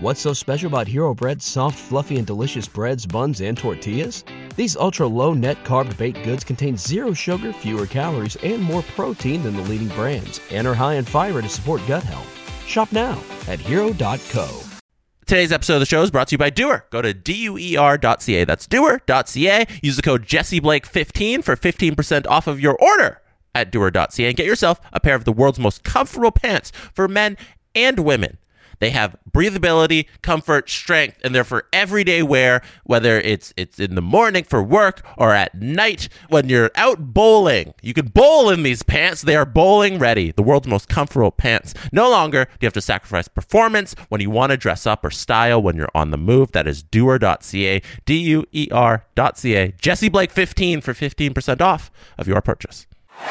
What's so special about Hero Bread's soft, fluffy, and delicious breads, buns, and tortillas? These ultra-low net-carb baked goods contain zero sugar, fewer calories, and more protein than the leading brands, and are high in fiber to support gut health. Shop now at hero.co. Today's episode of the show is brought to you by Duer. Go to duer.ca. That's duer.ca. Use the code JesseBlake15 for 15% off of your order at duer.ca and get yourself a pair of the world's most comfortable pants for men and women. They have breathability, comfort, strength, and they're for everyday wear, whether it's in the morning for work or at night when you're out bowling. You can bowl in these pants. They are bowling ready, the world's most comfortable pants. No longer do you have to sacrifice performance when you want to dress up or style when you're on the move. That is duer.ca, duer.ca. Jesse Blake 15 for 15% off of your purchase.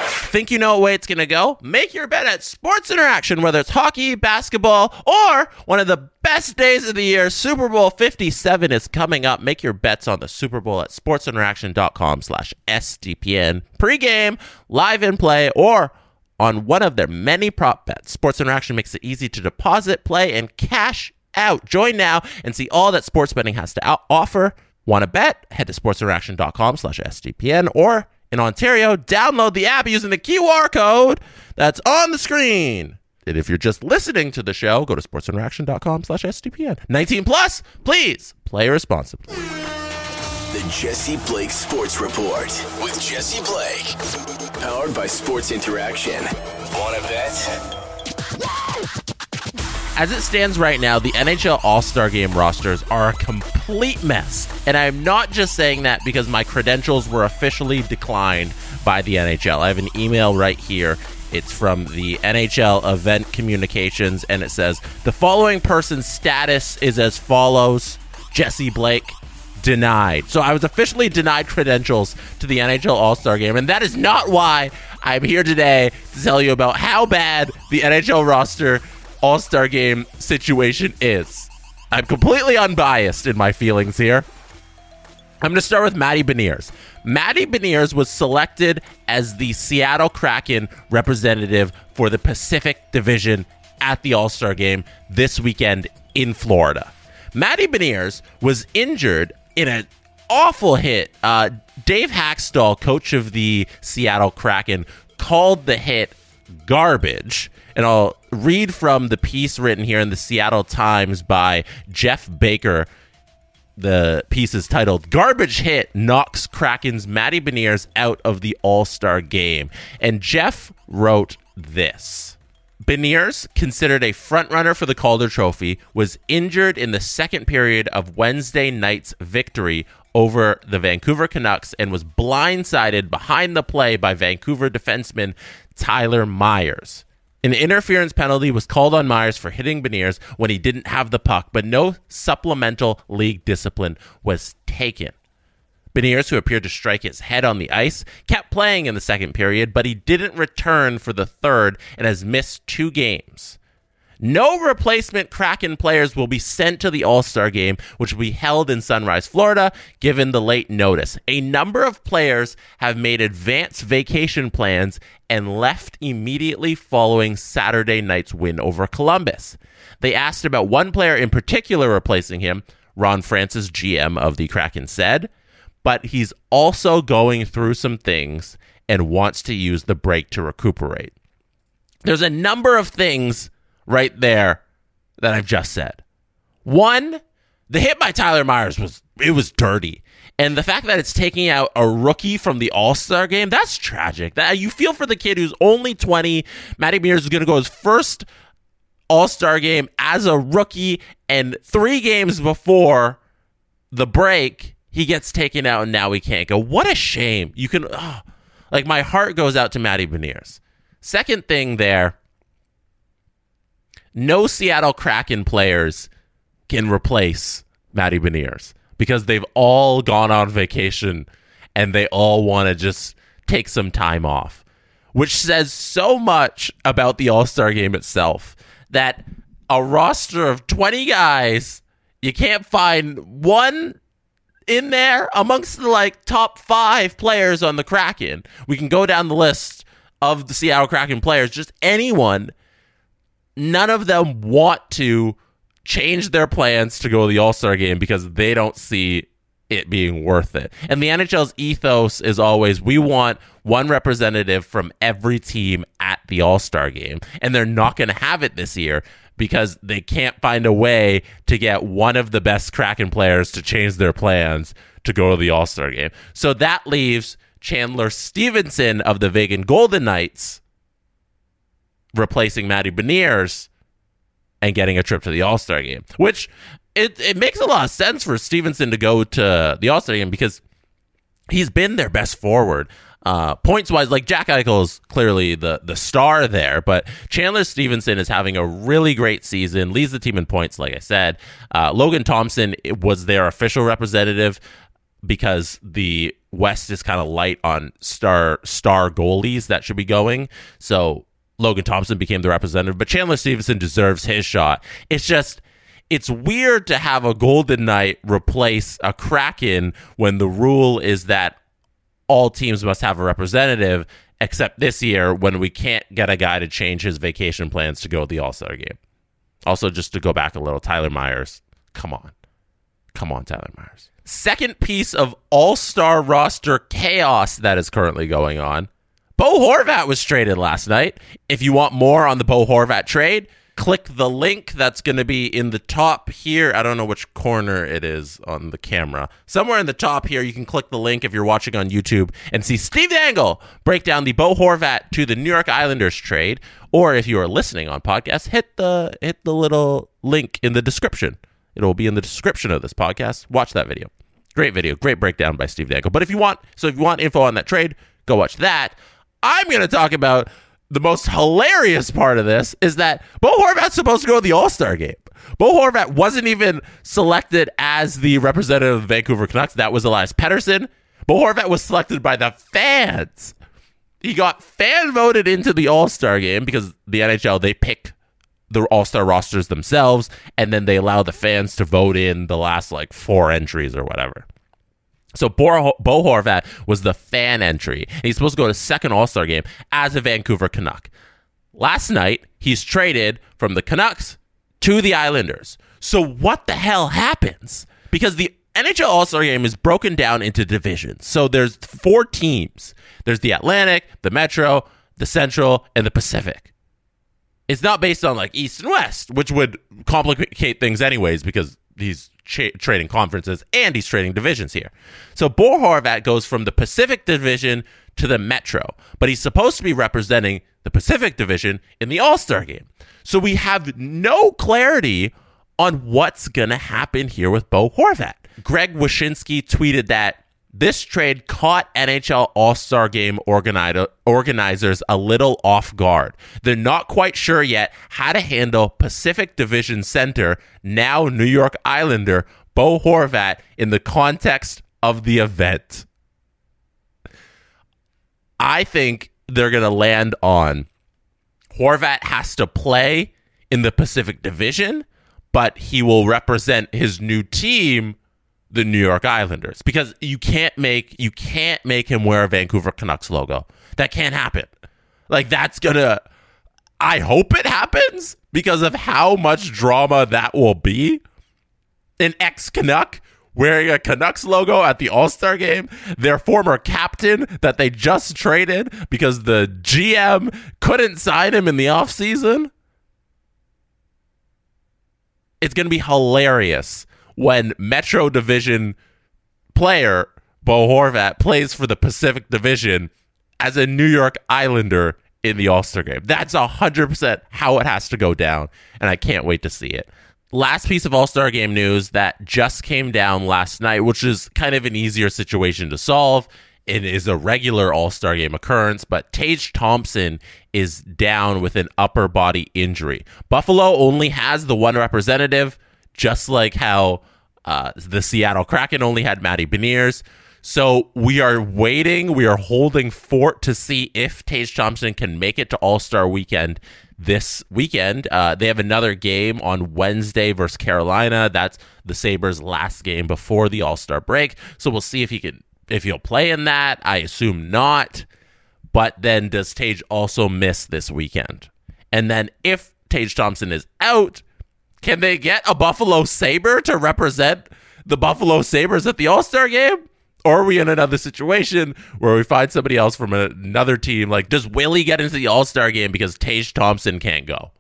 Think you know what way it's going to go? Make your bet at Sports Interaction, whether it's hockey, basketball, or one of the best days of the year, Super Bowl 57 is coming up. Make your bets on the Super Bowl at sportsinteraction.com/SDPN. Pre-game, live in play, or on one of their many prop bets. Sports Interaction makes it easy to deposit, play, and cash out. Join now and see all that sports betting has to offer. Want to bet? Head to sportsinteraction.com/SDPN or in Ontario, download the app using the QR code that's on the screen. And if you're just listening to the show, go to sportsinteraction.com/SDPN. 19 plus, please play responsibly. The Jesse Blake Sports Report with Jesse Blake. Powered by Sports Interaction. Want to bet? As it stands right now, the NHL All-Star Game rosters are a complete mess. And I'm not just saying that because my credentials were officially declined by the NHL. I have an email right here. It's from the NHL Event Communications, and it says, the following person's status is as follows. Jesse Blake, denied. So I was officially denied credentials to the NHL All-Star Game, and that is not why I'm here today to tell you about how bad the NHL roster All-Star Game situation is. I'm completely unbiased in my feelings here. I'm going to start with Matty Beniers. Matty Beniers was selected as the Seattle Kraken representative for the Pacific Division at the All-Star Game this weekend in Florida. Matty Beniers was injured in an awful hit. Dave Haxtall, coach of the Seattle Kraken, called the hit garbage. And I'll read from the piece written here in the Seattle Times by Jeff Baker. The piece is titled, Garbage Hit Knocks Kraken's Matty Beniers Out of the All-Star Game. And Jeff wrote this. Beniers, considered a frontrunner for the Calder Trophy, was injured in the second period of Wednesday night's victory over the Vancouver Canucks and was blindsided behind the play by Vancouver defenseman Tyler Myers. An interference penalty was called on Myers for hitting Beniers when he didn't have the puck, but no supplemental league discipline was taken. Beniers, who appeared to strike his head on the ice, kept playing in the second period, but he didn't return for the third and has missed 2 games. No replacement Kraken players will be sent to the All-Star Game, which will be held in Sunrise, Florida, given the late notice. A number of players have made advanced vacation plans and left immediately following Saturday night's win over Columbus. They asked about one player in particular replacing him, Ron Francis, GM of the Kraken, said, but he's also going through some things and wants to use the break to recuperate. There's a number of things right there that I've just said. One, the hit by Tyler Myers was dirty. And the fact that it's taking out a rookie from the All-Star Game, that's tragic. That you feel for the kid who's only 20. Matty Beniers is going to go his first All-Star Game as a rookie, and 3 games before the break, he gets taken out and now he can't go. What a shame. You can, my heart goes out to Matty Beniers. Second thing there, no Seattle Kraken players can replace Matty Beniers because they've all gone on vacation and they all want to just take some time off, which says so much about the All-Star Game itself that a roster of 20 guys, you can't find one in there amongst the top 5 players on the Kraken. We can go down the list of the Seattle Kraken players, just anyone. None of them want to change their plans to go to the All-Star game because they don't see it being worth it. And the NHL's ethos is always, we want one representative from every team at the All-Star game. And they're not going to have it this year because they can't find a way to get one of the best Kraken players to change their plans to go to the All-Star game. So that leaves Chandler Stephenson of the Vegas Golden Knights replacing Matty Beniers and getting a trip to the All-Star game, which it makes a lot of sense for Stephenson to go to the All-Star game because he's been their best forward. Points-wise, like Jack Eichel is clearly the star there, but Chandler Stephenson is having a really great season, leads the team in points, like I said. Logan Thompson was their official representative because the West is kind of light on star goalies that should be going. So Logan Thompson became the representative, but Chandler Stephenson deserves his shot. It's just, it's weird to have a Golden Knight replace a Kraken when the rule is that all teams must have a representative, except this year when we can't get a guy to change his vacation plans to go to the All-Star game. Also, just to go back a little, Tyler Myers. Come on, Tyler Myers. Second piece of All-Star roster chaos that is currently going on. Bo Horvat was traded last night. If you want more on the Bo Horvat trade, click the link that's going to be in the top here. I don't know which corner it is on the camera. Somewhere in the top here, you can click the link if you're watching on YouTube and see Steve Dangle break down the Bo Horvat to the New York Islanders trade. Or if you are listening on podcast, hit the little link in the description. It'll be in the description of this podcast. Watch that video. Great video. Great breakdown by Steve Dangle. But if you want info on that trade, go watch that. I'm going to talk about the most hilarious part of this is that Bo Horvat's supposed to go to the All-Star game. Bo Horvat wasn't even selected as the representative of the Vancouver Canucks. That was Elias Pettersson. Bo Horvat was selected by the fans. He got fan voted into the All-Star game because the NHL, they pick the All-Star rosters themselves, and then they allow the fans to vote in the last like four entries or whatever. So Bo Horvat was the fan entry. He's supposed to go to second All-Star game as a Vancouver Canuck. Last night, he's traded from the Canucks to the Islanders. So what the hell happens? Because the NHL All-Star game is broken down into divisions. So there's four teams. There's the Atlantic, the Metro, the Central, and the Pacific. It's not based on like East and West, which would complicate things anyways because he's trading conferences and he's trading divisions here. So Bo Horvat goes from the Pacific Division to the Metro, but he's supposed to be representing the Pacific Division in the All-Star game. So we have no clarity on what's going to happen here with Bo Horvat. Greg Wyshynski tweeted that this trade caught NHL All-Star Game organizers a little off guard. They're not quite sure yet how to handle Pacific Division center, now New York Islander, Bo Horvat in the context of the event. I think they're going to land on Horvat has to play in the Pacific Division, but he will represent his new team, the New York Islanders, because you can't make him wear a Vancouver Canucks logo. That can't happen. Like, that's gonna, I hope it happens because of how much drama that will be. An ex-Canuck wearing a Canucks logo at the All-Star game, their former captain that they just traded because the GM couldn't sign him in the offseason. It's gonna be hilarious when Metro Division player Bo Horvat plays for the Pacific Division as a New York Islander in the All-Star game. That's 100% how it has to go down, and I can't wait to see it. Last piece of All-Star game news that just came down last night, which is kind of an easier situation to solve. It is a regular All-Star game occurrence, but Tage Thompson is down with an upper body injury. Buffalo only has the one representative, just like how the Seattle Kraken only had Matty Beniers. So we are waiting. We are holding fort to see if Tage Thompson can make it to All-Star Weekend this weekend. They have another game on Wednesday versus Carolina. That's the Sabres' last game before the All-Star break. So we'll see if he'll play in that. I assume not. But then does Tage also miss this weekend? And then if Tage Thompson is out, Can they get a Buffalo Sabre to represent the Buffalo Sabres at the All-Star game? Or are we in another situation where we find somebody else from another team? Like, does Willie get into the All-Star game because Tage Thompson can't go?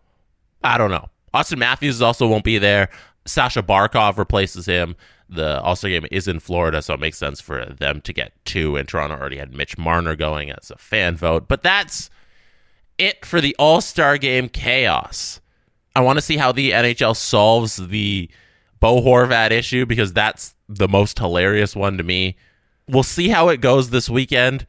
I don't know. Austin Matthews also won't be there. Sasha Barkov replaces him. The All-Star game is in Florida, so it makes sense for them to get two. And Toronto already had Mitch Marner going as a fan vote. But that's it for the All-Star game chaos. I want to see how the NHL solves the Bo Horvat issue, because that's the most hilarious one to me. We'll see how it goes this weekend.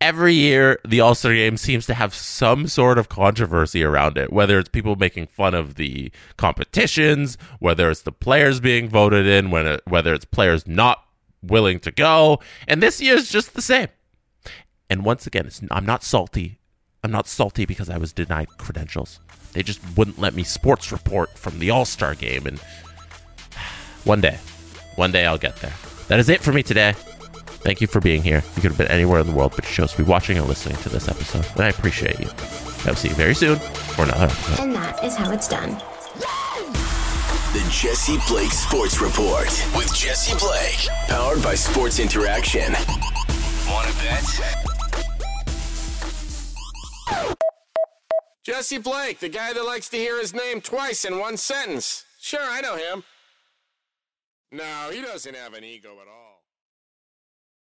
Every year, the All-Star game seems to have some sort of controversy around it, whether it's people making fun of the competitions, whether it's the players being voted in, whether it's players not willing to go. And this year is just the same. And once again, I'm not salty. I'm not salty because I was denied credentials. They just wouldn't let me sports report from the All-Star game. And one day I'll get there. That is it for me today. Thank you for being here. You could have been anywhere in the world, but you chose to be watching and listening to this episode, and I appreciate you. I'll see you very soon for another episode. And that is how it's done. The Jesse Blake Sports Report with Jesse Blake, powered by Sports Interaction. Want to bet? Jesse Blake, the guy that likes to hear his name twice in one sentence. Sure, I know him. No, he doesn't have an ego at all.